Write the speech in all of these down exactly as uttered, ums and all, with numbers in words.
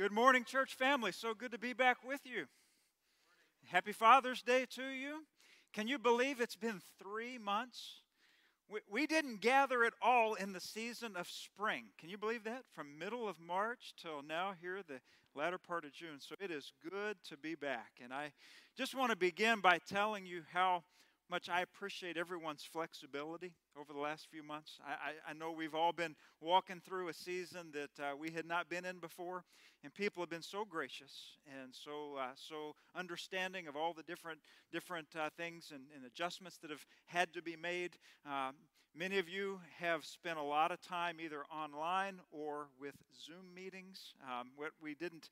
Good morning, church family. So good to be back with you. Happy Father's Day to you. Can you believe it's been three months? We, we didn't gather at all in the season of spring. Can you believe that? From middle of March till now here, the latter part of June. So it is good to be back. And I just want to begin by telling you how much I appreciate everyone's flexibility over the last few months. I, I, I know we've all been walking through a season that uh, we had not been in before, and people have been so gracious and so uh, so understanding of all the different different uh, things and, and adjustments that have had to be made. Um, many of you have spent a lot of time either online or with Zoom meetings. Um, what we didn't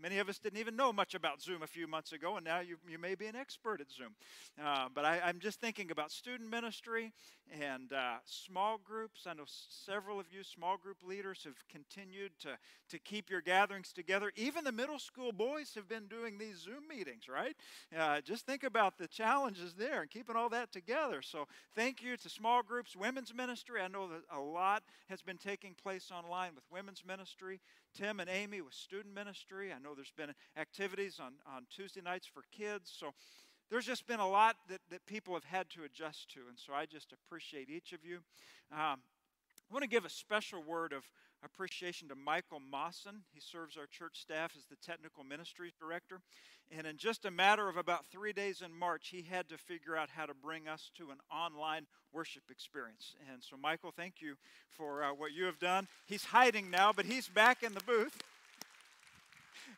Many of us didn't even know much about Zoom a few months ago, and now you, you may be an expert at Zoom. Uh, but I, I'm just thinking about student ministry and uh, small groups. I know several of you small group leaders have continued to, to keep your gatherings together. Even the middle school boys have been doing these Zoom meetings, right? Uh, just think about the challenges there and keeping all that together. So thank you to small groups, women's ministry. I know that a lot has been taking place online with women's ministry. Tim and Amy with student ministry. I know there's been activities on, on Tuesday nights for kids. So there's just been a lot that, that people have had to adjust to. And so I just appreciate each of you. Um, I want to give a special word of appreciation to Michael Mawson. He serves our church staff as the technical ministries director. And in just a matter of about three days in March, he had to figure out how to bring us to an online worship experience. And so, Michael, thank you for uh, what you have done. He's hiding now, but he's back in the booth.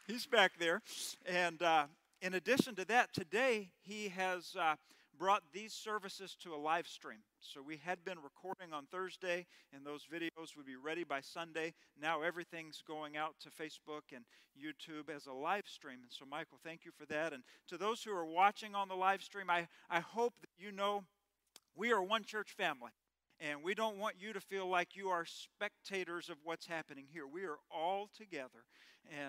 He's back there. And uh, in addition to that, today he has uh, brought these services to a live stream. So we had been recording on Thursday, and those videos would be ready by Sunday. Now everything's going out to Facebook and YouTube as a live stream. And so, Michael, thank you for that. And to those who are watching on the live stream, I, I hope that you know we are one church family. And we don't want you to feel like you are spectators of what's happening here. We are all together.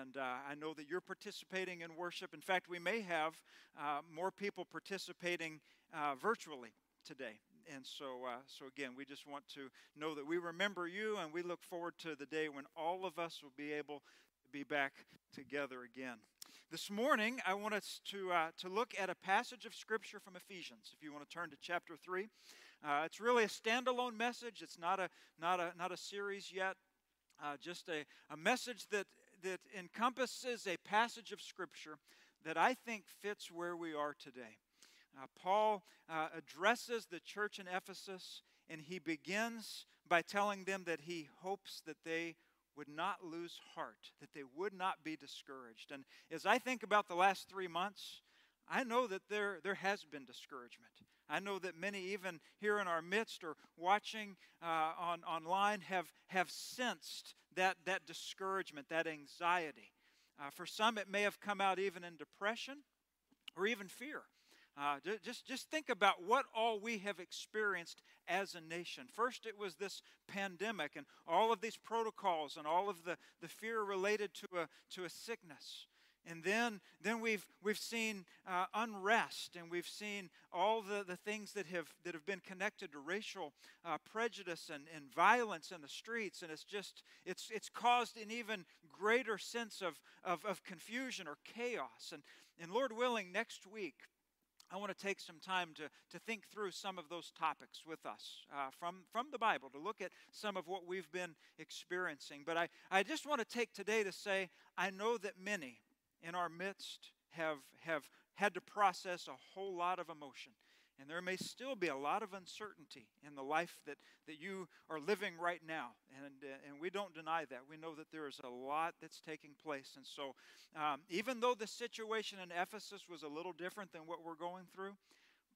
And uh, I know that you're participating in worship. In fact, we may have uh, more people participating uh, virtually today. And so, uh, so again, we just want to know that we remember you, and we look forward to the day when all of us will be able to be back together again. This morning, I want us to, uh, to look at a passage of Scripture from Ephesians. If you want to turn to chapter three. Uh, it's really a standalone message. It's not a not a not a series yet. Uh, just a, a message that that encompasses a passage of Scripture that I think fits where we are today. Uh, Paul uh, addresses the church in Ephesus, and he begins by telling them that he hopes that they would not lose heart, that they would not be discouraged. And as I think about the last three months, I know that there there has been discouragement. I know that many, even here in our midst or watching uh, on online, have have sensed that that discouragement, that anxiety. Uh, for some, it may have come out even in depression or even fear. Uh, just just think about what all we have experienced as a nation. First, it was this pandemic and all of these protocols and all of the, the fear related to a to a sickness. And then, then we've we've seen uh, unrest, and we've seen all the, the things that have that have been connected to racial uh, prejudice and, and violence in the streets, and it's just it's it's caused an even greater sense of of, of confusion or chaos. And and Lord willing, next week, I want to take some time to, to think through some of those topics with us uh, from, from the Bible, to look at some of what we've been experiencing. But I, I just want to take today to say, I know that many in our midst have, have had to process a whole lot of emotion. And there may still be a lot of uncertainty in the life that, that you are living right now. And, and we don't deny that. We know that there is a lot that's taking place. And so um, even though the situation in Ephesus was a little different than what we're going through,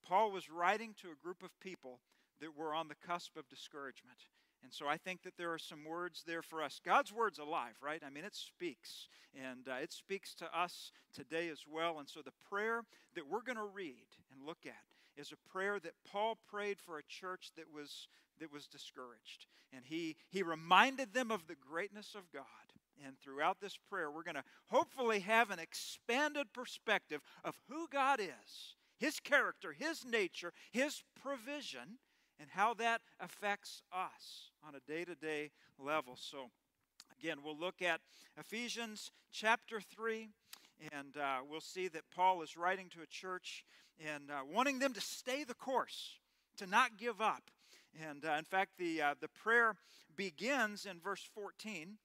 Paul was writing to a group of people that were on the cusp of discouragement. And so I think that there are some words there for us. God's word's alive, right? I mean, it speaks. And uh, it speaks to us today as well. And so the prayer that we're going to read and look at is a prayer that Paul prayed for a church that was that was discouraged. And he, he reminded them of the greatness of God. And throughout this prayer, we're going to hopefully have an expanded perspective of who God is, His character, His nature, His provision, and how that affects us on a day-to-day level. So Again, we'll look at Ephesians chapter three, and uh, we'll see that Paul is writing to a church and uh, wanting them to stay the course, to not give up. And uh, in fact, the, uh, the prayer begins in verse fourteen.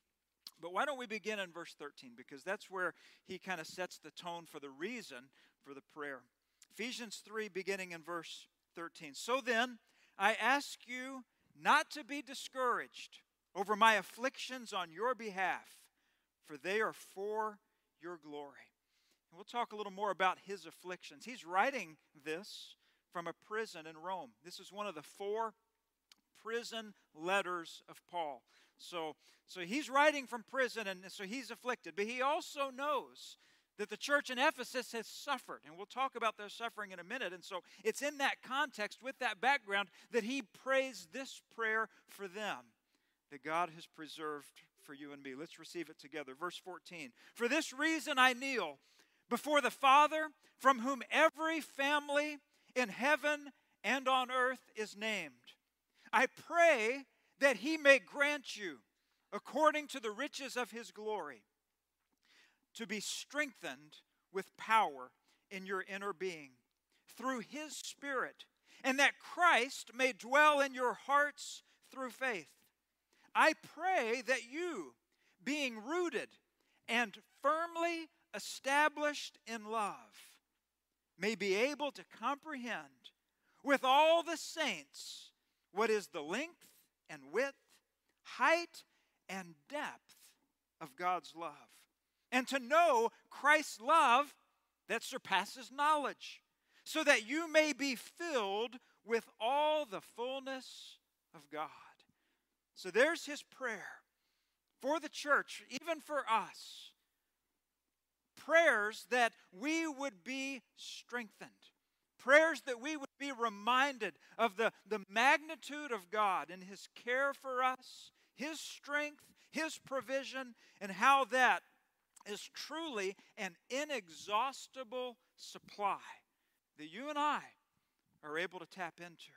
But why don't we begin in verse thirteen? Because that's where he kind of sets the tone for the reason for the prayer. Ephesians three, beginning in verse thirteen. So then, I ask you not to be discouraged over my afflictions on your behalf, for they are for your glory. And we'll talk a little more about his afflictions. He's writing this from a prison in Rome. This is one of the four prison letters of Paul. So, so he's writing from prison, and so he's afflicted. But he also knows that the church in Ephesus has suffered, and we'll talk about their suffering in a minute. And so it's in that context, with that background, that he prays this prayer for them, that God has preserved for you and me. Let's receive it together. Verse fourteen, for this reason I kneel before the Father, from whom every family in heaven and on earth is named. I pray that he may grant you, according to the riches of his glory, to be strengthened with power in your inner being, through his Spirit, and that Christ may dwell in your hearts through faith. I pray that you, being rooted and firmly established in love, may be able to comprehend with all the saints what is the length and width, height and depth of God's love, and to know Christ's love that surpasses knowledge, so that you may be filled with all the fullness of God. So there's his prayer for the church, even for us. Prayers that we would be strengthened. Prayers that we would be reminded of the, the magnitude of God and his care for us, his strength, his provision, and how that is truly an inexhaustible supply that you and I are able to tap into.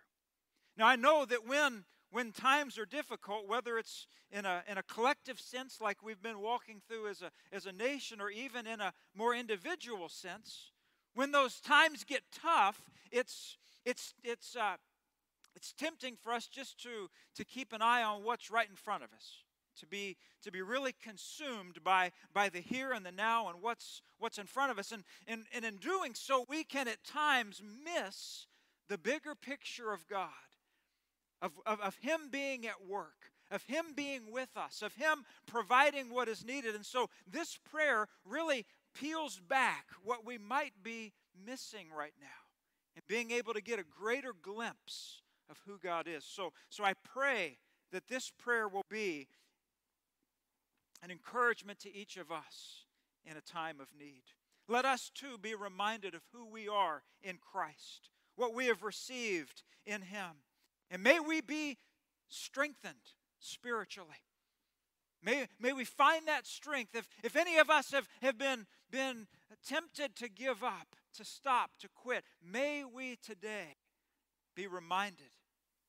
Now, I know that when When times are difficult, whether it's in a, in a collective sense like we've been walking through as a, as a nation, or even in a more individual sense, when those times get tough, it's, it's, it's, uh, it's tempting for us just to, to keep an eye on what's right in front of us, to be, to be really consumed by, by the here and the now and what's, what's in front of us. And, and, and in doing so, we can at times miss the bigger picture of God. Of, of, of him being at work, of him being with us, of him providing what is needed. And so this prayer really peels back what we might be missing right now and being able to get a greater glimpse of who God is. So, so I pray that this prayer will be an encouragement to each of us in a time of need. Let us too be reminded of who we are in Christ, what we have received in him. And may we be strengthened spiritually. May, may we find that strength. If, if any of us have, have been, been tempted to give up, to stop, to quit, may we today be reminded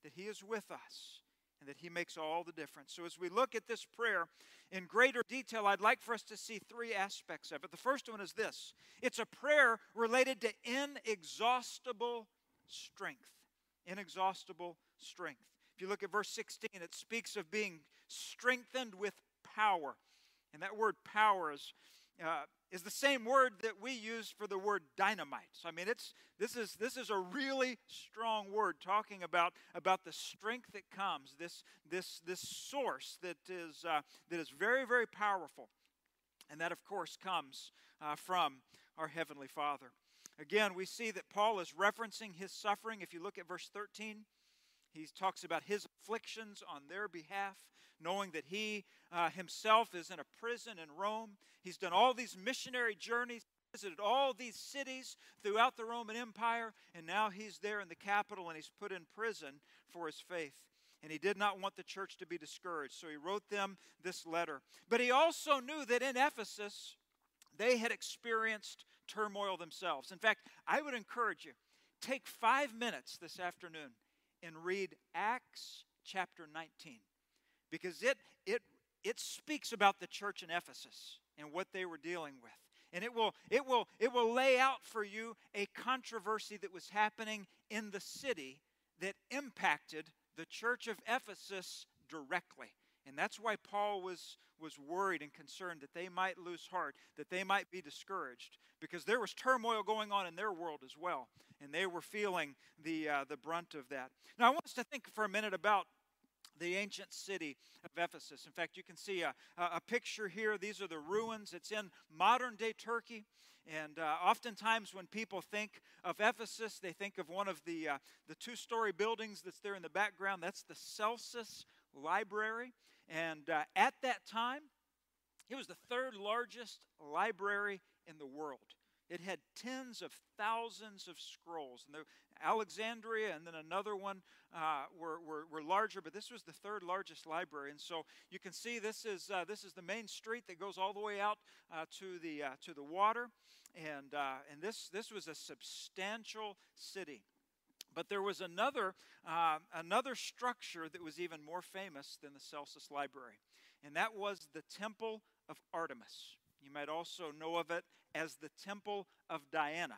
that he is with us and that he makes all the difference. So as we look at this prayer in greater detail, I'd like for us to see three aspects of it. The first one is this. It's a prayer related to inexhaustible strength. Inexhaustible strength. If you look at verse sixteen, it speaks of being strengthened with power. And that word power is, uh, is the same word that we use for the word dynamite. So, I mean, it's, this is, this is a really strong word talking about, about the strength that comes, this, this, this source that is, uh, that is very, very powerful. And that, of course, comes uh, from our Heavenly Father. Again, we see that Paul is referencing his suffering. If you look at verse thirteen, he talks about his afflictions on their behalf, knowing that he uh, himself is in a prison in Rome. He's done all these missionary journeys, visited all these cities throughout the Roman Empire, and now he's there in the capital and he's put in prison for his faith. And he did not want the church to be discouraged, so he wrote them this letter. But he also knew that in Ephesus, they had experienced turmoil themselves. In fact, I would encourage you, take five minutes this afternoon and read Acts chapter nineteen, because it, it it speaks about the church in Ephesus and what they were dealing with. And it will, it will, it will lay out for you a controversy that was happening in the city that impacted the church of Ephesus directly. And that's why Paul was, was worried and concerned that they might lose heart, that they might be discouraged, because there was turmoil going on in their world as well, and they were feeling the, uh, the brunt of that. Now, I want us to think for a minute about the ancient city of Ephesus. In fact, you can see a, a picture here. These are the ruins. It's in modern-day Turkey. And uh, oftentimes when people think of Ephesus, they think of one of the, uh, the two-story buildings that's there in the background. That's the Celsus Library. And uh, at that time, it was the third largest library in the world. It had tens of thousands of scrolls. And the Alexandria and then another one uh, were, were, were larger, but this was the third largest library. And so you can see this is, uh, this is the main street that goes all the way out uh, to, the, uh, to the water. And, uh, and this, this was a substantial city. But there was another, uh, another structure that was even more famous than the Celsus Library, and that was the Temple of Artemis. You might also know of it as the Temple of Diana.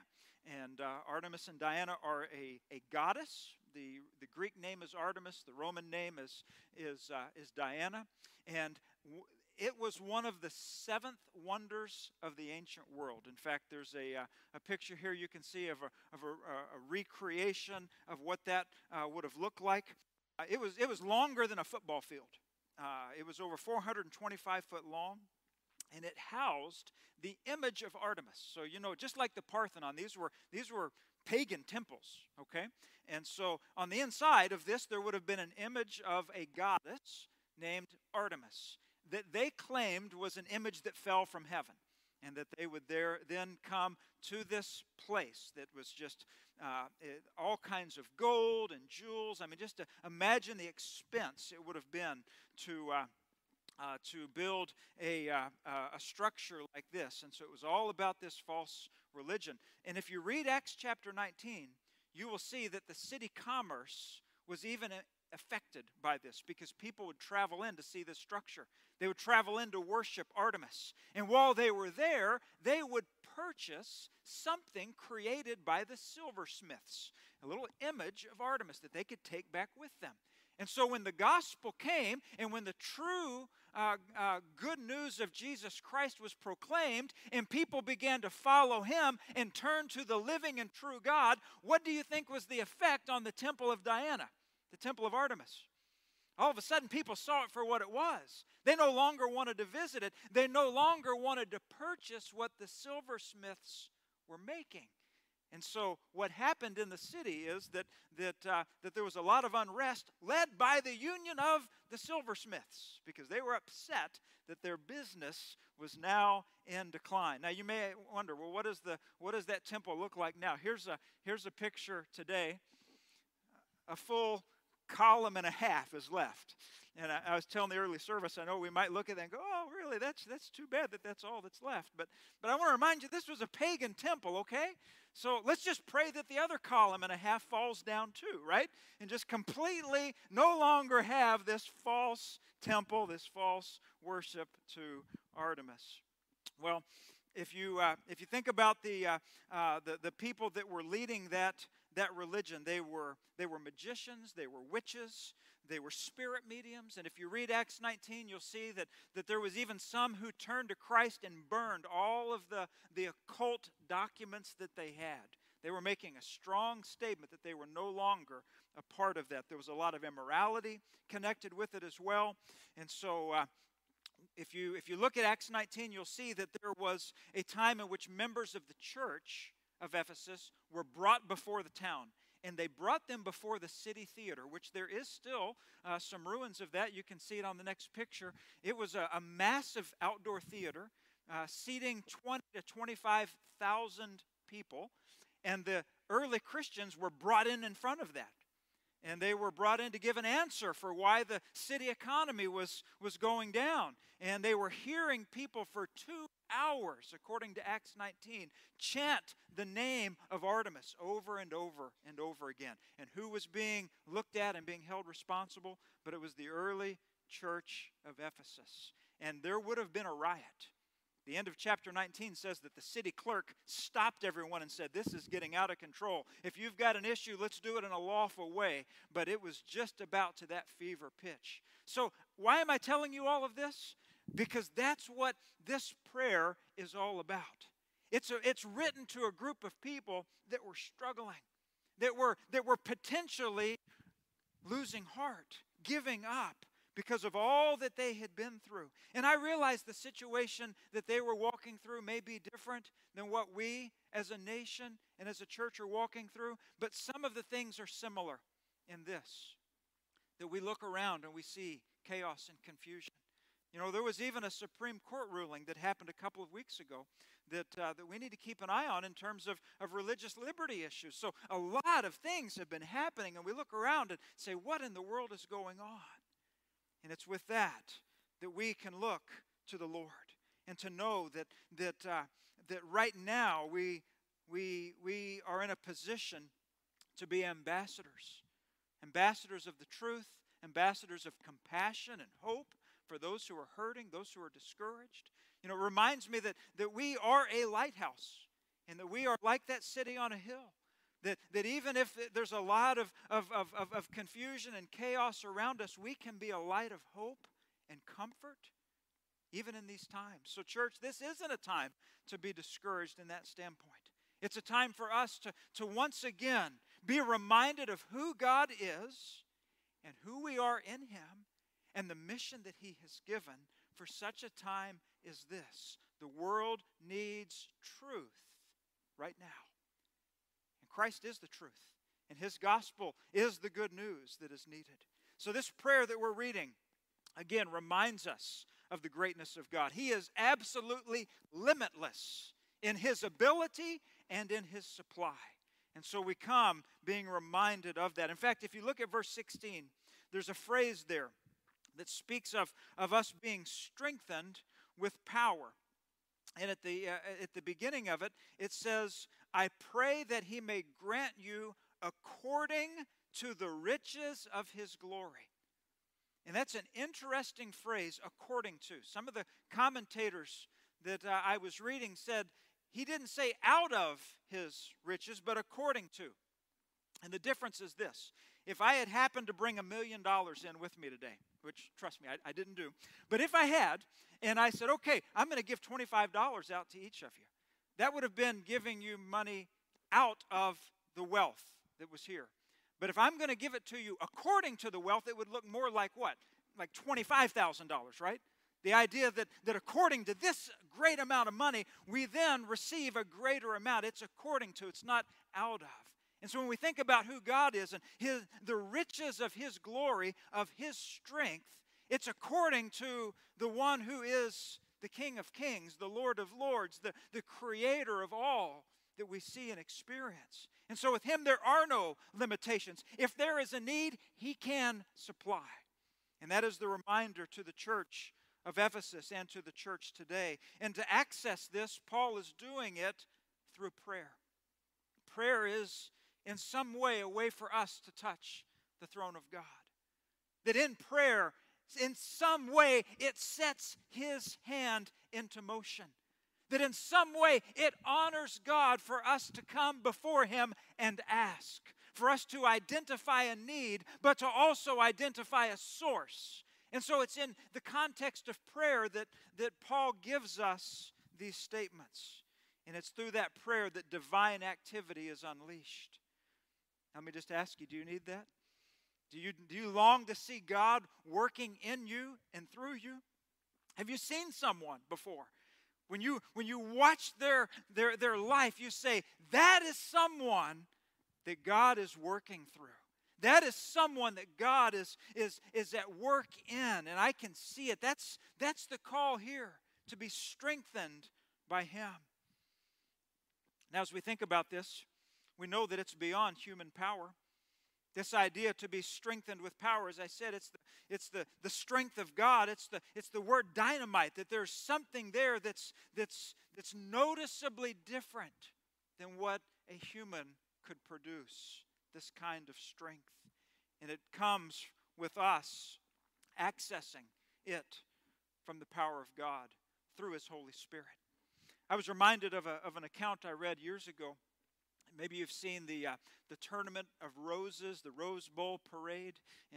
And uh, Artemis and Diana are a, a goddess. The, the Greek name is Artemis. The Roman name is, is, uh, is Diana. And w it was one of the seventh wonders of the ancient world. In fact, there's a, uh, a picture here you can see of a, of a, a recreation of what that uh, would have looked like. Uh, it was, it was longer than a football field. Uh, it was over four hundred twenty-five foot long. And it housed the image of Artemis. So, you know, just like the Parthenon, these were, these were pagan temples, okay? And so on the inside of this, there would have been an image of a goddess named Artemis that they claimed was an image that fell from heaven, and that they would there then come to this place that was just uh, it, all kinds of gold and jewels. I mean, just to imagine the expense it would have been to... Uh, Uh, to build a, uh, uh, a structure like this. And so it was all about this false religion. And if you read Acts chapter nineteen, you will see that the city commerce was even affected by this, because people would travel in to see this structure. They would travel in to worship Artemis. And while they were there, they would purchase something created by the silversmiths, a little image of Artemis that they could take back with them. And so when the gospel came and when the true uh, uh, good news of Jesus Christ was proclaimed and people began to follow him and turn to the living and true God, what do you think was the effect on the temple of Diana, the temple of Artemis? All of a sudden, people saw it for what it was. They no longer wanted to visit it. They no longer wanted to purchase what the silversmiths were making. And so what happened in the city is that, that, uh, that there was a lot of unrest led by the union of the silversmiths, because they were upset that their business was now in decline. Now you may wonder, well, what, is the, what does that temple look like now? Here's a, here's a picture today. A full column and a half is left. And I, I was telling the early service, I know we might look at that and go, oh, really, that's, that's too bad that that's all that's left. But, but I want to remind you, this was a pagan temple, okay? So let's just pray that the other column and a half falls down too, right? And just completely no longer have this false temple, this false worship to Artemis. Well, if you, uh, if you think about the, uh, uh, the, the people that were leading that That religion, they were, they were magicians, they were witches, they were spirit mediums. And if you read Acts nineteen, you'll see that, that there was even some who turned to Christ and burned all of the, the occult documents that they had. They were making a strong statement that they were no longer a part of that. There was a lot of immorality connected with it as well. And so... Uh, If you, if you look at Acts nineteen, you'll see that there was a time in which members of the church of Ephesus were brought before the town. And they brought them before the city theater, which there is still uh, some ruins of that. You can see it on the next picture. It was a, a massive outdoor theater, uh, seating twenty to twenty-five thousand people. And the early Christians were brought in in front of that. And they were brought in to give an answer for why the city economy was, was going down. And they were hearing people for two hours, according to Acts nineteen, chant the name of Artemis over and over and over again. And who was being looked at and being held responsible? But it was the early church of Ephesus. And there would have been a riot. The end of chapter nineteen says that the city clerk stopped everyone and said, this is getting out of control. If you've got an issue, let's do it in a lawful way. But it was just about to that fever pitch. So why am I telling you all of this? Because that's what this prayer is all about. It's, a, it's written to a group of people that were struggling, that were, that were potentially losing heart, giving up, because of all that they had been through. And I realize the situation that they were walking through may be different than what we as a nation and as a church are walking through, but some of the things are similar in this, that we look around and we see chaos and confusion. You know, there was even a Supreme Court ruling that happened a couple of weeks ago that, uh, that we need to keep an eye on in terms of, of religious liberty issues. So a lot of things have been happening, and we look around and say, what in the world is going on? And it's with that that we can look to the Lord and to know that that uh, that right now we we we are in a position to be ambassadors, ambassadors of the truth, ambassadors of compassion and hope for those who are hurting, those who are discouraged. You know, it reminds me that that we are a lighthouse and that we are like that city on a hill. That, that even if there's a lot of, of, of, of confusion and chaos around us, we can be a light of hope and comfort, even in these times. So church, this isn't a time to be discouraged in that standpoint. It's a time for us to, to once again be reminded of who God is and who we are in Him and the mission that He has given for such a time as this. The world needs truth right now. Christ is the truth, and His gospel is the good news that is needed. So this prayer that we're reading, again, reminds us of the greatness of God. He is absolutely limitless in His ability and in His supply. And so we come being reminded of that. In fact, if you look at verse sixteen, there's a phrase there that speaks of, of us being strengthened with power. And at the, uh, at the beginning of it, it says, I pray that He may grant you according to the riches of His glory. And that's an interesting phrase, according to. Some of the commentators that uh, I was reading said He didn't say out of His riches, but according to. And the difference is this. If I had happened to bring a million dollars in with me today, which, trust me, I, I didn't do. But if I had, and I said, okay, I'm going to give twenty-five dollars out to each of you, that would have been giving you money out of the wealth that was here. But if I'm going to give it to you according to the wealth, it would look more like what? Like twenty-five thousand dollars, right? The idea that, that according to this great amount of money, we then receive a greater amount. It's according to, it's not out of. And so when we think about who God is and his, the riches of His glory, of His strength, it's according to the one who is the King of Kings, the Lord of Lords, the, the Creator of all that we see and experience. And so with Him, there are no limitations. If there is a need, He can supply. And that is the reminder to the church of Ephesus and to the church today. And to access this, Paul is doing it through prayer. Prayer is in some way a way for us to touch the throne of God. That in prayer, in some way, it sets His hand into motion. That in some way, it honors God for us to come before Him and ask. For us to identify a need, but to also identify a source. And so it's in the context of prayer that, that Paul gives us these statements. And it's through that prayer that divine activity is unleashed. Let me just ask you, do you need that? Do you, do you long to see God working in you and through you? Have you seen someone before? When you, when you watch their, their, their life, you say, that is someone that God is working through. That is someone that God is, is, is at work in, and I can see it. That's, that's the call here, to be strengthened by Him. Now, as we think about this, we know that it's beyond human power. This idea to be strengthened with power, as I said, it's the, it's the, the strength of God. It's the, it's the word dynamite, that there's something there that's, that's, that's noticeably different than what a human could produce, this kind of strength. And it comes with us accessing it from the power of God through His Holy Spirit. I was reminded of, a, of an account I read years ago. Maybe you've seen the uh, the Tournament of Roses, the Rose Bowl Parade,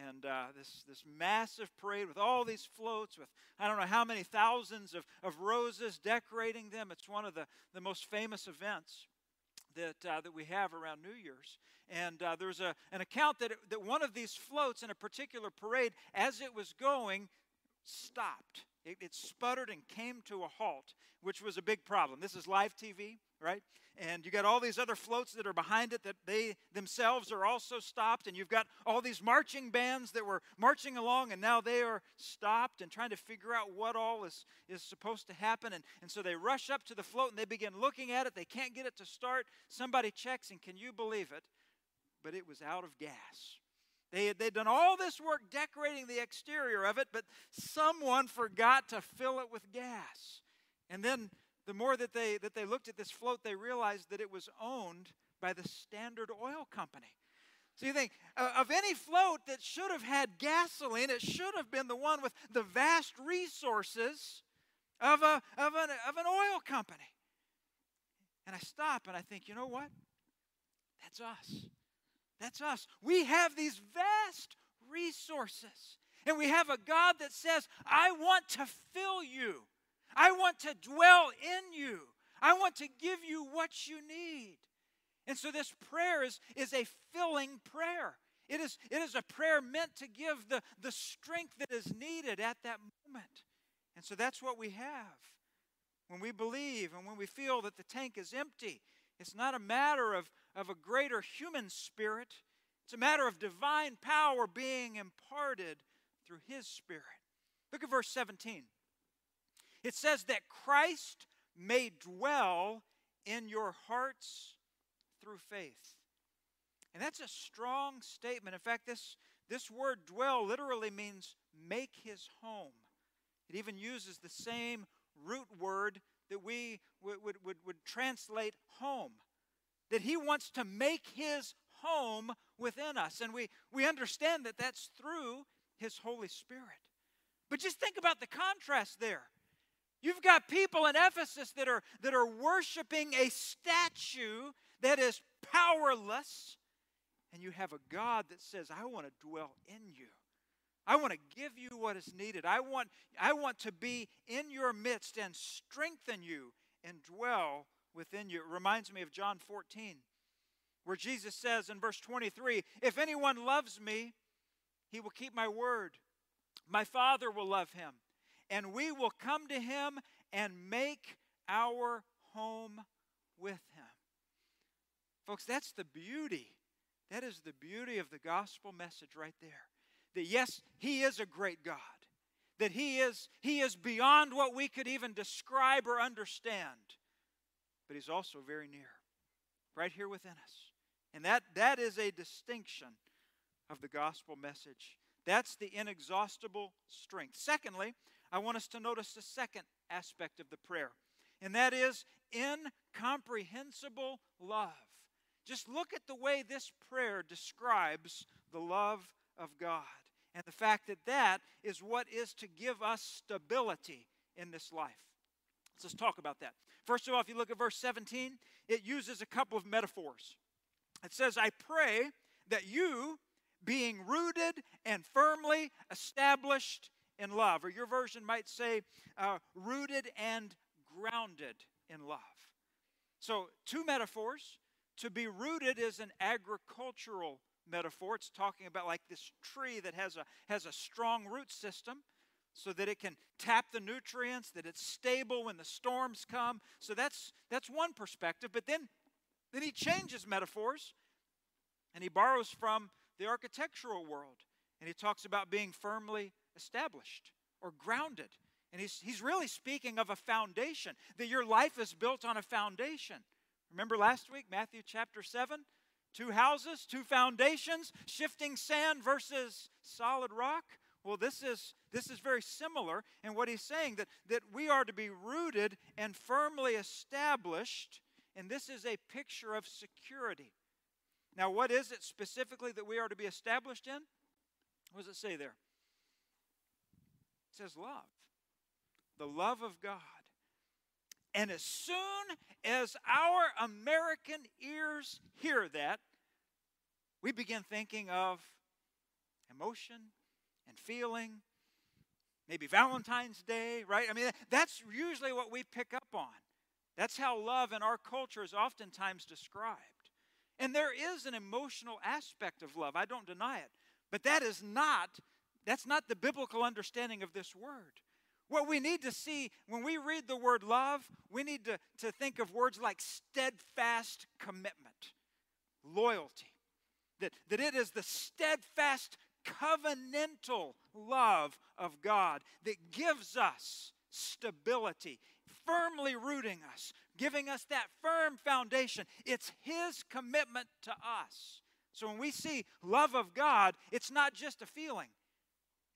and uh, this this massive parade with all these floats with I don't know how many thousands of, of roses decorating them. It's one of the, the most famous events that uh, that we have around New Year's. And uh, there's a an account that it, that one of these floats in a particular parade, as it was going, stopped. It, it sputtered and came to a halt, which was a big problem. This is live T V, right? And you got all these other floats that are behind it that they themselves are also stopped. And you've got all these marching bands that were marching along, and now they are stopped and trying to figure out what all is, is supposed to happen. And, and so they rush up to the float and they begin looking at it. They can't get it to start. Somebody checks, and can you believe it? But it was out of gas. They had, they'd done all this work decorating the exterior of it, but someone forgot to fill it with gas. And then the more that they, that they looked at this float, they realized that it was owned by the Standard Oil Company. So you think, uh, of any float that should have had gasoline, it should have been the one with the vast resources of, a, of, an, of an oil company. And I stop and I think, you know what? That's us. That's us. We have these vast resources. And we have a God that says, I want to fill you. I want to dwell in you. I want to give you what you need. And so this prayer is, is a filling prayer. It is, it is a prayer meant to give the, the strength that is needed at that moment. And so that's what we have. When we believe and when we feel that the tank is empty, it's not a matter of, of a greater human spirit. It's a matter of divine power being imparted through His Spirit. Look at verse seventeen. It says that Christ may dwell in your hearts through faith. And that's a strong statement. In fact, this, this word dwell literally means make His home. It even uses the same root word that we would, would, would, would translate home, that He wants to make His home within us. And we, we understand that that's through His Holy Spirit. But just think about the contrast there. You've got people in Ephesus that are, that are worshiping a statue that is powerless, and you have a God that says, I want to dwell in you. I want to give you what is needed. I want, I want to be in your midst and strengthen you and dwell within you. It reminds me of John fourteen, where Jesus says in verse twenty-three, if anyone loves me, he will keep my word. My Father will love him, and we will come to him and make our home with him. Folks, that's the beauty. That is the beauty of the gospel message right there. That yes, He is a great God, that He is, He is beyond what we could even describe or understand, but He's also very near, right here within us. And that, that is a distinction of the gospel message. That's the inexhaustible strength. Secondly, I want us to notice the second aspect of the prayer, and that is incomprehensible love. Just look at the way this prayer describes the love of God. Of God, and the fact that that is what is to give us stability in this life. Let's just talk about that. First of all, if you look at verse seventeen, it uses a couple of metaphors. It says, I pray that you, being rooted and firmly established in love, or your version might say, uh, rooted and grounded in love. So, two metaphors. To be rooted is an agricultural metaphor. It's talking about like this tree that has a, has a strong root system so that it can tap the nutrients, that it's stable when the storms come. So that's, that's one perspective. But then, then he changes metaphors, and he borrows from the architectural world, and he talks about being firmly established or grounded. And he's, he's really speaking of a foundation, that your life is built on a foundation. Remember last week, Matthew chapter seven? Two houses, two foundations, shifting sand versus solid rock. Well, this is, this is very similar in what he's saying, that, that we are to be rooted and firmly established, and this is a picture of security. Now, what is it specifically that we are to be established in? What does it say there? It says love. The love of God. And as soon as our American ears hear that, we begin thinking of emotion and feeling, maybe Valentine's Day, right? I mean, that's usually what we pick up on. That's how love in our culture is oftentimes described. And there is an emotional aspect of love. I don't deny it. But that is not, that's not the biblical understanding of this word. What we need to see when we read the word love, we need to, to think of words like steadfast commitment, loyalty, that, that it is the steadfast covenantal love of God that gives us stability, firmly rooting us, giving us that firm foundation. It's His commitment to us. So when we see love of God, it's not just a feeling.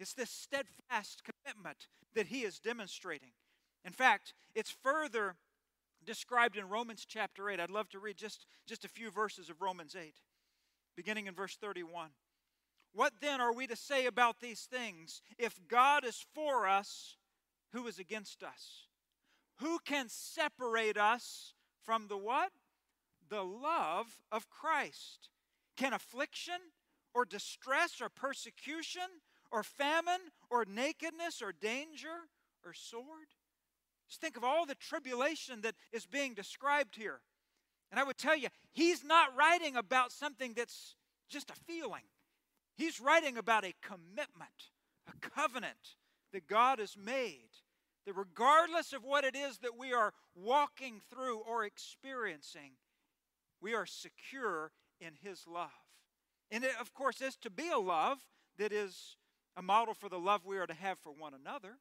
It's this steadfast commitment that He is demonstrating. In fact, it's further described in Romans chapter eight. I'd love to read just, just a few verses of Romans eight, beginning in verse thirty-one. What then are we to say about these things? If God is for us, who is against us? Who can separate us from the what? The love of Christ. Can affliction or distress or persecution or famine, or nakedness, or danger, or sword? Just think of all the tribulation that is being described here. And I would tell you, he's not writing about something that's just a feeling. He's writing about a commitment, a covenant that God has made, that regardless of what it is that we are walking through or experiencing, we are secure in His love. And it, of course, is to be a love that is a model for the love we are to have for one another,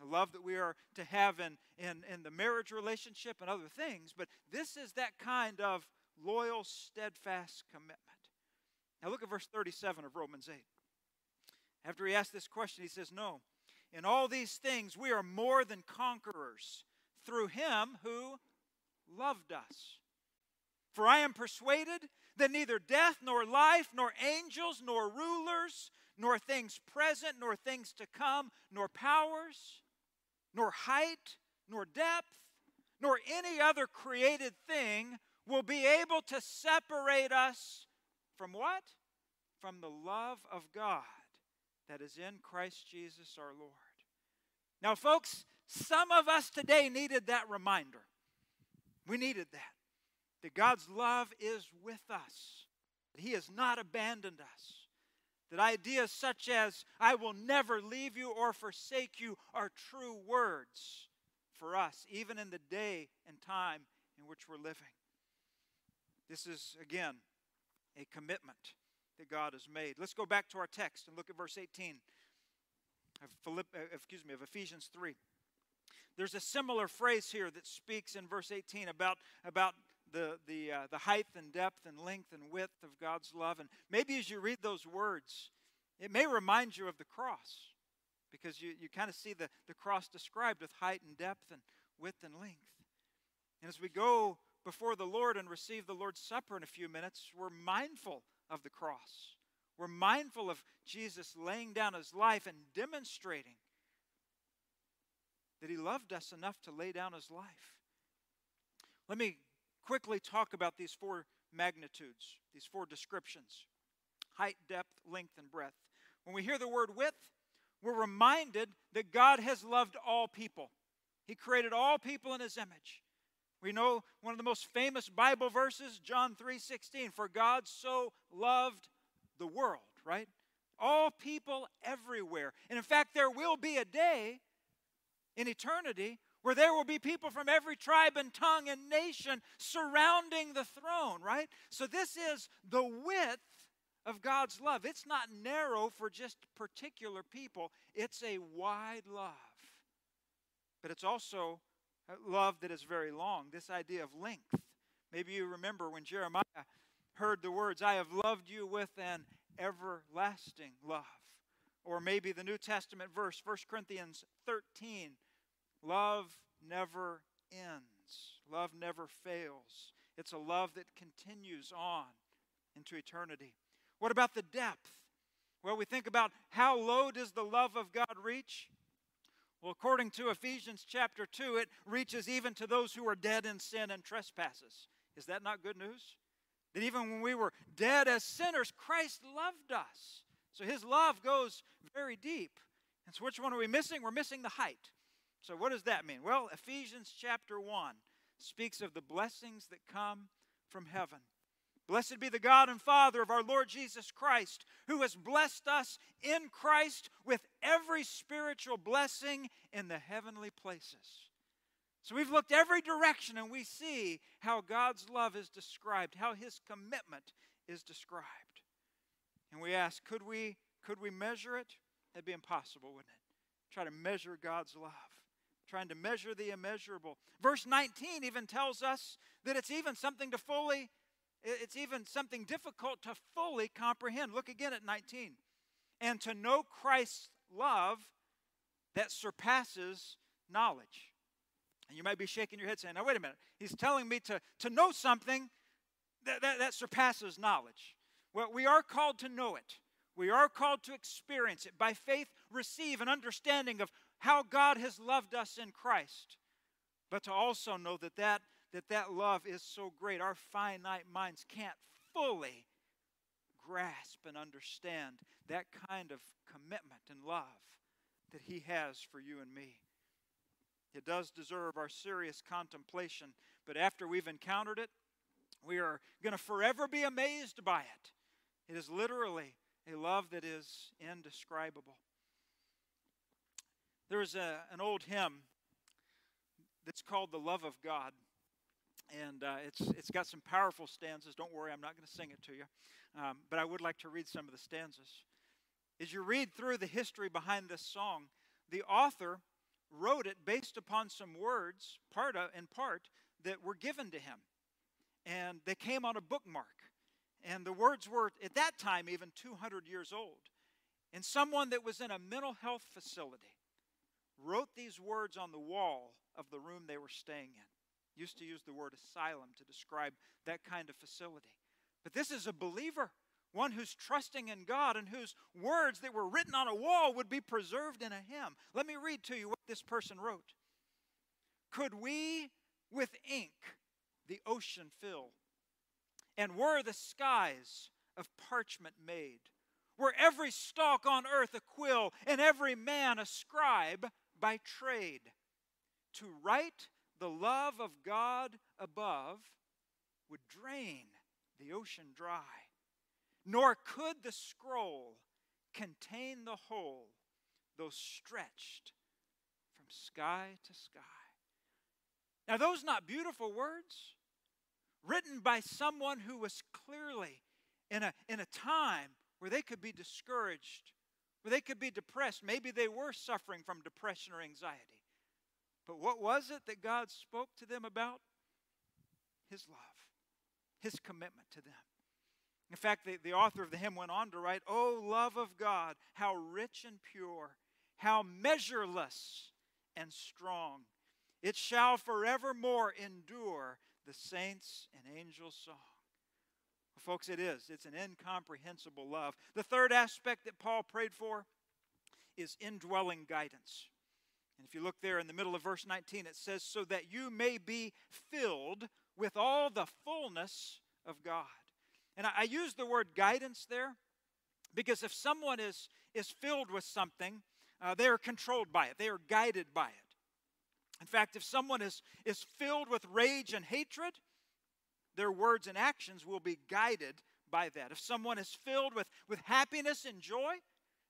the love that we are to have in, in, in the marriage relationship and other things. But this is that kind of loyal, steadfast commitment. Now look at verse thirty-seven of Romans eight. After he asks this question, he says, no, in all these things we are more than conquerors through Him who loved us. For I am persuaded that neither death, nor life, nor angels, nor rulers, nor things present, nor things to come, nor powers, nor height, nor depth, nor any other created thing will be able to separate us from what? From the love of God that is in Christ Jesus our Lord. Now, folks, some of us today needed that reminder. We needed that. That God's love is with us, that He has not abandoned us, that ideas such as, I will never leave you or forsake you, are true words for us, even in the day and time in which we're living. This is, again, a commitment that God has made. Let's go back to our text and look at verse eighteen of, Philipp, excuse me, of Ephesians three. There's a similar phrase here that speaks in verse eighteen about, about the the, uh, the height and depth and length and width of God's love. And maybe as you read those words, it may remind you of the cross, because you, you kind of see the, the cross described with height and depth and width and length. And as we go before the Lord and receive the Lord's Supper in a few minutes, we're mindful of the cross. We're mindful of Jesus laying down His life and demonstrating that He loved us enough to lay down His life. Let me quickly talk about these four magnitudes, these four descriptions: height, depth, length, and breadth. When we hear the word width, we're reminded that God has loved all people. He created all people in His image. We know one of the most famous Bible verses, John three sixteen, for God so loved the world, right? All people everywhere. And in fact, there will be a day in eternity where there will be people from every tribe and tongue and nation surrounding the throne, right? So this is the width of God's love. It's not narrow for just particular people. It's a wide love. But it's also a love that is very long, this idea of length. Maybe you remember when Jeremiah heard the words, I have loved you with an everlasting love. Or maybe the New Testament verse, First Corinthians thirteen, love never ends. Love never fails. It's a love that continues on into eternity. What about the depth? Well, we think about how low does the love of God reach? Well, according to Ephesians chapter two, it reaches even to those who are dead in sin and trespasses. Is that not good news? That even when we were dead as sinners, Christ loved us. So his love goes very deep. And so which one are we missing? We're missing the height. So what does that mean? Well, Ephesians chapter one speaks of the blessings that come from heaven. Blessed be the God and Father of our Lord Jesus Christ, who has blessed us in Christ with every spiritual blessing in the heavenly places. So we've looked every direction and we see how God's love is described, how his commitment is described. And we ask, could we, could we measure it? That'd be impossible, wouldn't it? Try to measure God's love. Trying to measure the immeasurable. Verse nineteen even tells us that it's even something to fully, it's even something difficult to fully comprehend. Look again at nineteen. And to know Christ's love that surpasses knowledge. And you might be shaking your head saying, now wait a minute, he's telling me to, to know something that, that, that surpasses knowledge. Well, we are called to know it. We are called to experience it. By faith, receive an understanding of how God has loved us in Christ, but to also know that that, that that love is so great, our finite minds can't fully grasp and understand that kind of commitment and love that he has for you and me. It does deserve our serious contemplation, but after we've encountered it, we are going to forever be amazed by it. It is literally a love that is indescribable. There is a, an old hymn that's called The Love of God, and uh, it's it's got some powerful stanzas. Don't worry, I'm not going to sing it to you, um, but I would like to read some of the stanzas. As you read through the history behind this song, the author wrote it based upon some words, part of, in part, that were given to him, and they came on a bookmark, and the words were, at that time, even two hundred years old, and someone that was in a mental health facility wrote these words on the wall of the room they were staying in. Used to use the word asylum to describe that kind of facility. But this is a believer, one who's trusting in God and whose words that were written on a wall would be preserved in a hymn. Let me read to you what this person wrote. Could we with ink the ocean fill, and were the skies of parchment made, were every stalk on earth a quill, and every man a scribe by trade, to write the love of God above would drain the ocean dry, nor could the scroll contain the whole, though stretched from sky to sky. Now, are those not beautiful words? Written by someone who was clearly in a, in a time where they could be discouraged, where they could be depressed. Maybe they were suffering from depression or anxiety. But what was it that God spoke to them about? His love, his commitment to them. In fact, the, the author of the hymn went on to write, "O love of God, how rich and pure, how measureless and strong. It shall forevermore endure the saints' and angels' song." Well, folks, it is. It's an incomprehensible love. The third aspect that Paul prayed for is indwelling guidance. And if you look there in the middle of verse nineteen, it says, so that you may be filled with all the fullness of God. And I, I use the word guidance there because if someone is, is filled with something, uh, they are controlled by it. They are guided by it. In fact, if someone is, is filled with rage and hatred, their words and actions will be guided by that. If someone is filled with, with happiness and joy,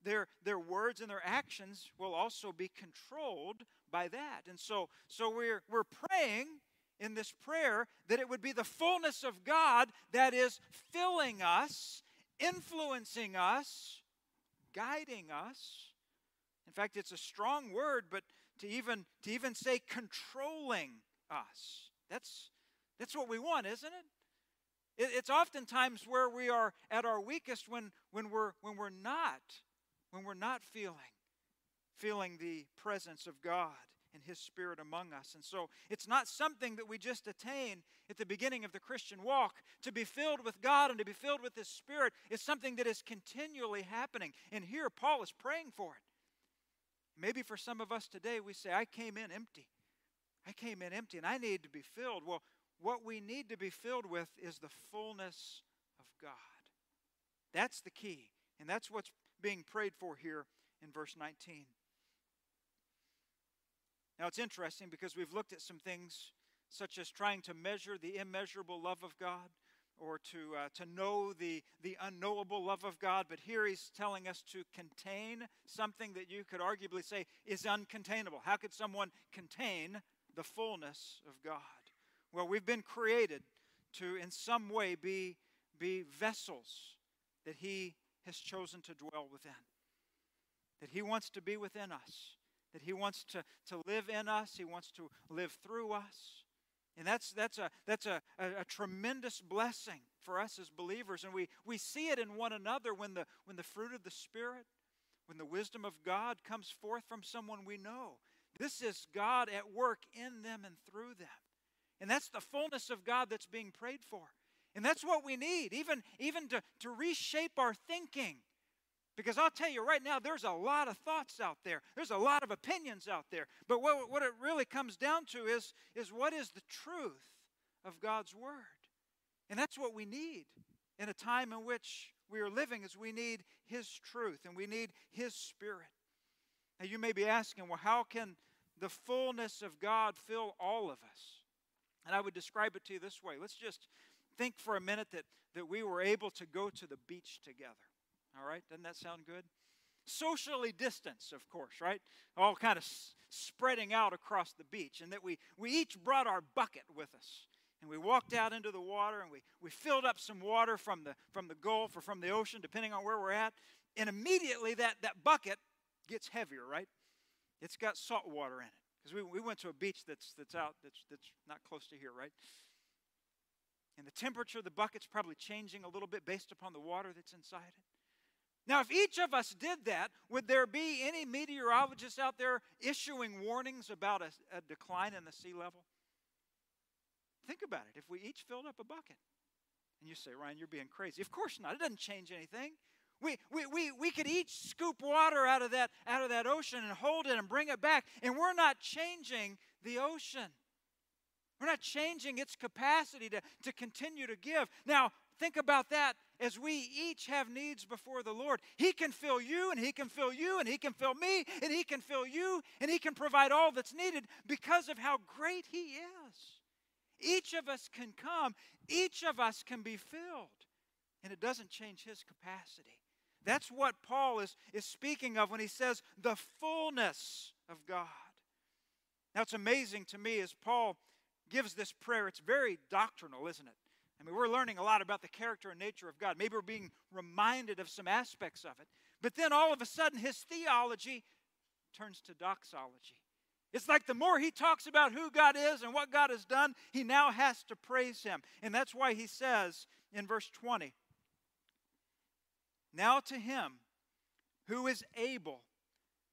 their, their words and their actions will also be controlled by that. And so, so we're, we're praying in this prayer that it would be the fullness of God that is filling us, influencing us, guiding us. In fact, it's a strong word, but to even, to even say controlling us, that's That's what we want, isn't it? It's oftentimes where we are at our weakest when, when, we're, when we're not, when we're not feeling, feeling the presence of God and his Spirit among us. And so it's not something that we just attain at the beginning of the Christian walk. To be filled with God and to be filled with his Spirit is something that is continually happening. And here Paul is praying for it. Maybe for some of us today, we say, I came in empty. I came in empty and I need to be filled. Well, what we need to be filled with is the fullness of God. That's the key. And that's what's being prayed for here in verse nineteen. Now, it's interesting because we've looked at some things such as trying to measure the immeasurable love of God or to, uh, to know the, the unknowable love of God. But here he's telling us to contain something that you could arguably say is uncontainable. How could someone contain the fullness of God? Well, we've been created to, in some way, be, be vessels that he has chosen to dwell within, that he wants to be within us, that he wants to, to live in us, he wants to live through us. And that's, that's, a, that's a, a, a tremendous blessing for us as believers. And we, we see it in one another when the, when the fruit of the Spirit, when the wisdom of God comes forth from someone we know. This is God at work in them and through them. And that's the fullness of God that's being prayed for. And that's what we need, even, even to, to reshape our thinking. Because I'll tell you right now, there's a lot of thoughts out there. There's a lot of opinions out there. But what, what it really comes down to is, is what is the truth of God's Word? And that's what we need in a time in which we are living, is we need His truth and we need His Spirit. Now you may be asking, well, how can the fullness of God fill all of us? And I would describe it to you this way. Let's just think for a minute that, that we were able to go to the beach together. All right, doesn't that sound good? Socially distanced, of course, right? All kind of s- spreading out across the beach, and that we, we each brought our bucket with us. And we walked out into the water, and we, we filled up some water from the, from the Gulf or from the ocean, depending on where we're at. And immediately that, that bucket gets heavier, right? It's got salt water in it. Because we, we went to a beach that's, that's out, that's, that's not close to here, right? And the temperature of the bucket's probably changing a little bit based upon the water that's inside it. Now, if each of us did that, would there be any meteorologists out there issuing warnings about a, a decline in the sea level? Think about it. If we each filled up a bucket, and you say, Ryan, you're being crazy. Of course not. It doesn't change anything. We, we, we, we could each scoop water out of that, out of that ocean and hold it and bring it back, and we're not changing the ocean. We're not changing its capacity to, to continue to give. Now, think about that as we each have needs before the Lord. He can fill you, and He can fill you, and He can fill me, and He can fill you, and He can provide all that's needed because of how great He is. Each of us can come. Each of us can be filled, and it doesn't change His capacity. That's what Paul is, is speaking of when he says the fullness of God. Now, it's amazing to me as Paul gives this prayer. It's very doctrinal, isn't it? I mean, we're learning a lot about the character and nature of God. Maybe we're being reminded of some aspects of it. But then all of a sudden, his theology turns to doxology. It's like the more he talks about who God is and what God has done, he now has to praise Him. And that's why he says in verse twenty, now to Him who is able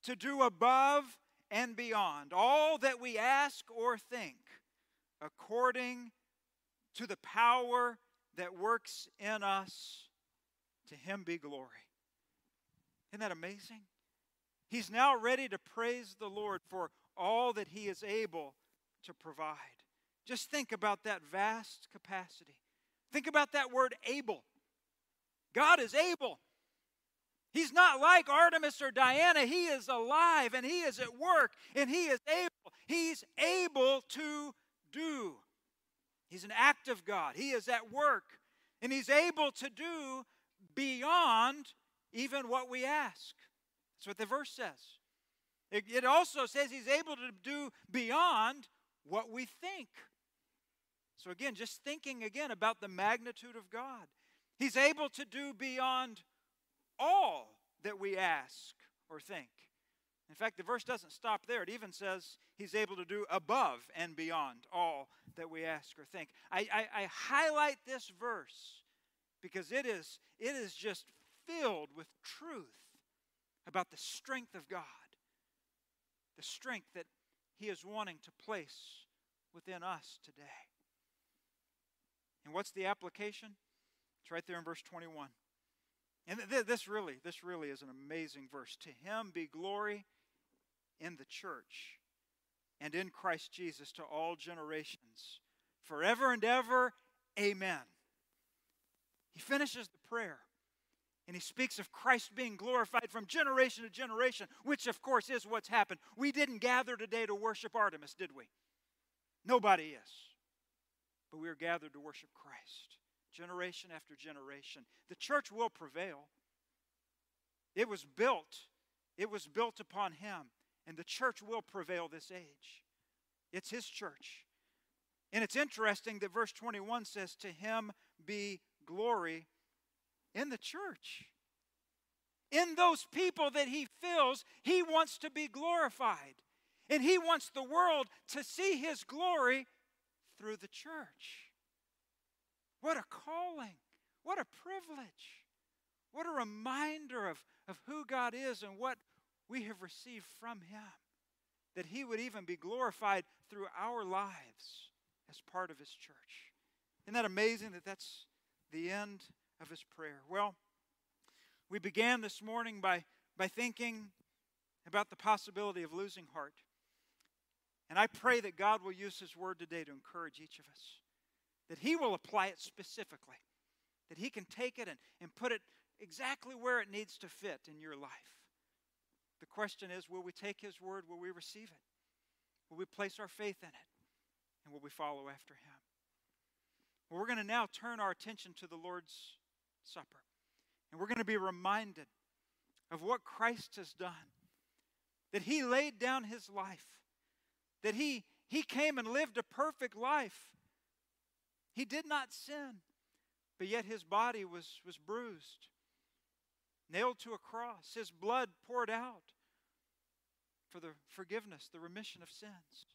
to do above and beyond all that we ask or think, according to the power that works in us, to Him be glory. Isn't that amazing? He's now ready to praise the Lord for all that He is able to provide. Just think about that vast capacity. Think about that word able. God is able. He's not like Artemis or Diana. He is alive and He is at work and He is able. He's able to do. He's an active God. He is at work, and He's able to do beyond even what we ask. That's what the verse says. It, it also says He's able to do beyond what we think. So again, just thinking again about the magnitude of God. He's able to do beyond all that we ask or think. In fact, the verse doesn't stop there. It even says He's able to do above and beyond all that we ask or think. I, I, I highlight this verse because it is, it is just filled with truth about the strength of God, the strength that He is wanting to place within us today. And what's the application? It's right there in verse twenty-one. And th- this really, this really is an amazing verse. To Him be glory in the church and in Christ Jesus to all generations, forever and ever, amen. He finishes the prayer, and he speaks of Christ being glorified from generation to generation, which, of course, is what's happened. We didn't gather today to worship Artemis, did we? Nobody is. But we are gathered to worship Christ, generation after generation. The church will prevail. It was built. It was built upon him, and the church will prevail this age. It's his church. And it's interesting that verse twenty-one says, to him be glory in the church. In those people that he fills, he wants to be glorified. And he wants the world to see his glory through the church. What a calling. What a privilege. What a reminder of, of who God is and what we have received from him. That he would even be glorified through our lives as part of his church. Isn't that amazing that that's the end of his prayer? Well, we began this morning by, by thinking about the possibility of losing heart. And I pray that God will use his word today to encourage each of us. That he will apply it specifically. That he can take it and, and put it exactly where it needs to fit in your life. The question is, will we take his word? Will we receive it? Will we place our faith in it? And will we follow after him? Well, we're going to now turn our attention to the Lord's Supper. And we're going to be reminded of what Christ has done. That he laid down his life. That he, he came and lived a perfect life. He did not sin. But yet his body was, was bruised. Nailed to a cross. His blood poured out for the forgiveness, the remission of sins.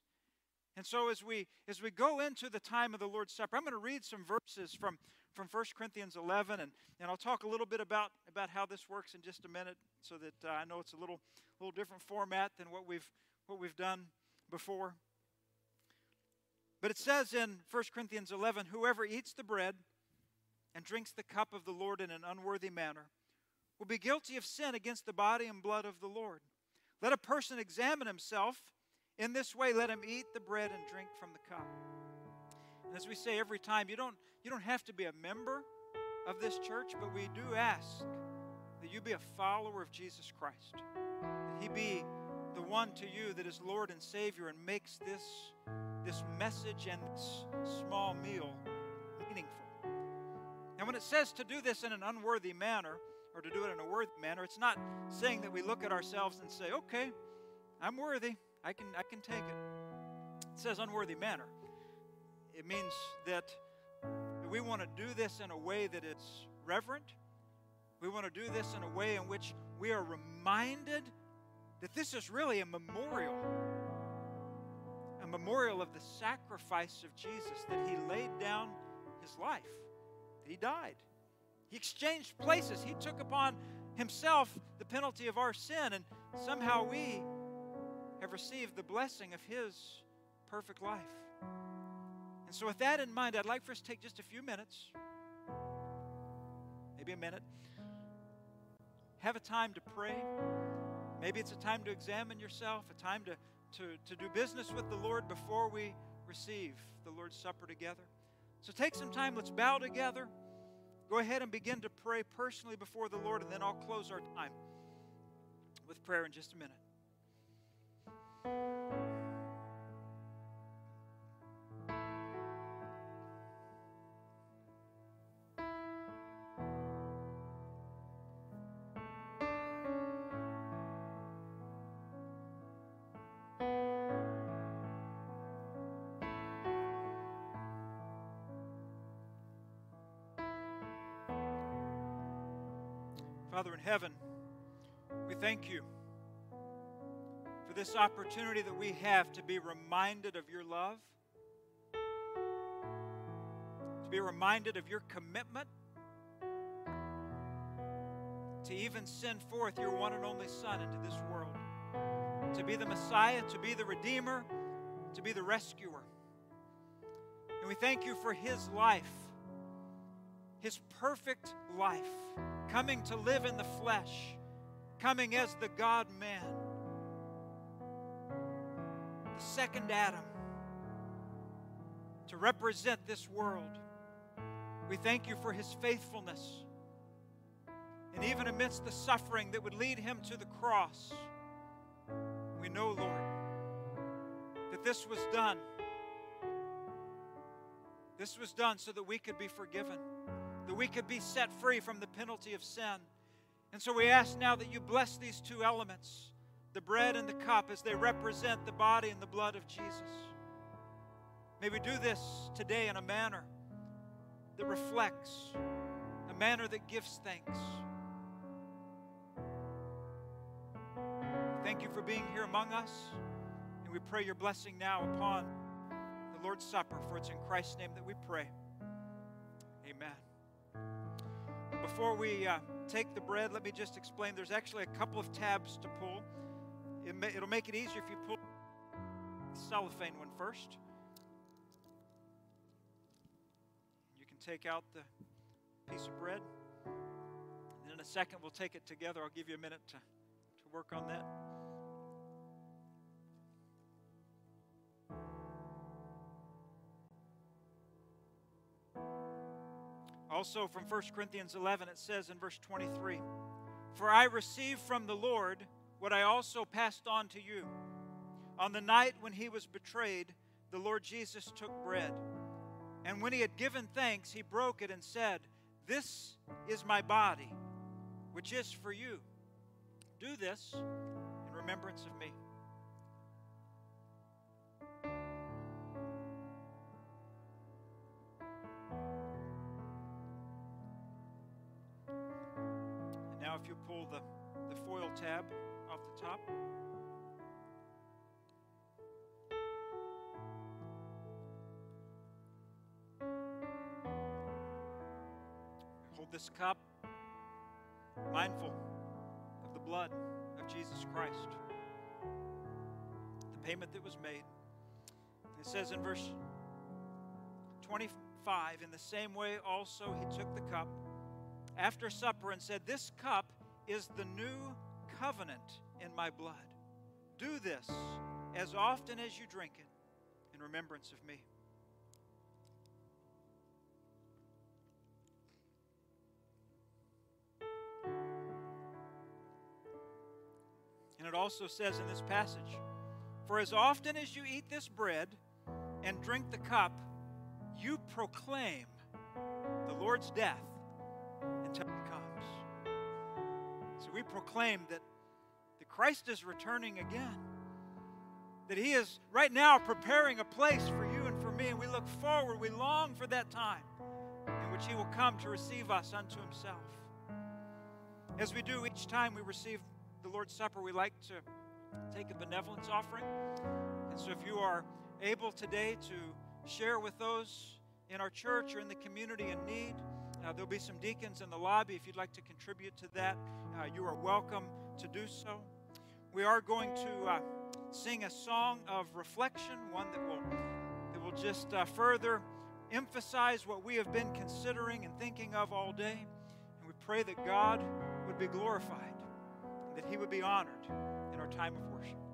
And so as we, as we go into the time of the Lord's Supper, I'm going to read some verses from, from First Corinthians eleven, and, and I'll talk a little bit about, about how this works in just a minute, so that uh, I know it's a little, little different format than what we've, what we've done before. But it says in First Corinthians eleven, whoever eats the bread and drinks the cup of the Lord in an unworthy manner will be guilty of sin against the body and blood of the Lord. Let a person examine himself. In this way, let him eat the bread and drink from the cup. And as we say every time, you don't, you don't have to be a member of this church, but we do ask that you be a follower of Jesus Christ. That he be the one to you that is Lord and Savior and makes this, this message and this small meal meaningful. And when it says to do this in an unworthy manner, or to do it in a worthy manner, it's not saying that we look at ourselves and say, okay, I'm worthy. I can, I can take it. It says unworthy manner. It means that we want to do this in a way that is reverent. We want to do this in a way in which we are reminded that this is really a memorial. A memorial of the sacrifice of Jesus, that he laid down his life. That he died. He exchanged places. He took upon himself the penalty of our sin, and somehow we have received the blessing of his perfect life. And so with that in mind, I'd like for us to take just a few minutes, maybe a minute, have a time to pray. Maybe it's a time to examine yourself, a time to, to, to do business with the Lord before we receive the Lord's Supper together. So take some time, let's bow together, go ahead and begin to pray personally before the Lord, and then I'll close our time with prayer in just a minute. Father in heaven, we thank you for this opportunity that we have to be reminded of your love, to be reminded of your commitment, to even send forth your one and only Son into this world, to be the Messiah, to be the Redeemer, to be the Rescuer. And we thank you for his life, his perfect life, coming to live in the flesh, coming as the God-man, the second Adam to represent this world. We thank you for his faithfulness. And even amidst the suffering that would lead him to the cross, we know, Lord, that this was done. This was done so that we could be forgiven, that we could be set free from the penalty of sin. And so we ask now that you bless these two elements, the bread and the cup, as they represent the body and the blood of Jesus. May we do this today in a manner that reflects, a manner that gives thanks. Thank you for being here among us, and we pray your blessing now upon the Lord's Supper, for it's in Christ's name that we pray. Amen. Before we uh, take the bread, let me just explain. There's actually a couple of tabs to pull. It may, it'll make it easier if you pull the cellophane one first. You can take out the piece of bread, and then in a second we'll take it together. I'll give you a minute to, to work on that. Also from First Corinthians eleven, it says in verse twenty-three, "For I received from the Lord what I also passed on to you. On the night when he was betrayed, the Lord Jesus took bread. And when he had given thanks, he broke it and said, 'This is my body, which is for you. Do this in remembrance of me.'" If you pull the, the foil tab off the top. Hold this cup, mindful of the blood of Jesus Christ, the payment that was made. It says in verse twenty-five, "In the same way also he took the cup after supper and said, 'This cup is the new covenant in my blood. Do this as often as you drink it in remembrance of me.'" And it also says in this passage, "For as often as you eat this bread and drink the cup, you proclaim the Lord's death until he comes." So we proclaim that, that Christ is returning again, that he is right now preparing a place for you and for me, and we look forward, we long for that time in which he will come to receive us unto himself. As we do each time we receive the Lord's Supper, we like to take a benevolence offering. And so if you are able today to share with those in our church or in the community in need, Uh, there'll be some deacons in the lobby. If you'd like to contribute to that, uh, you are welcome to do so. We are going to uh, sing a song of reflection, one that will, that will just uh, further emphasize what we have been considering and thinking of all day. And we pray that God would be glorified, and that he would be honored in our time of worship.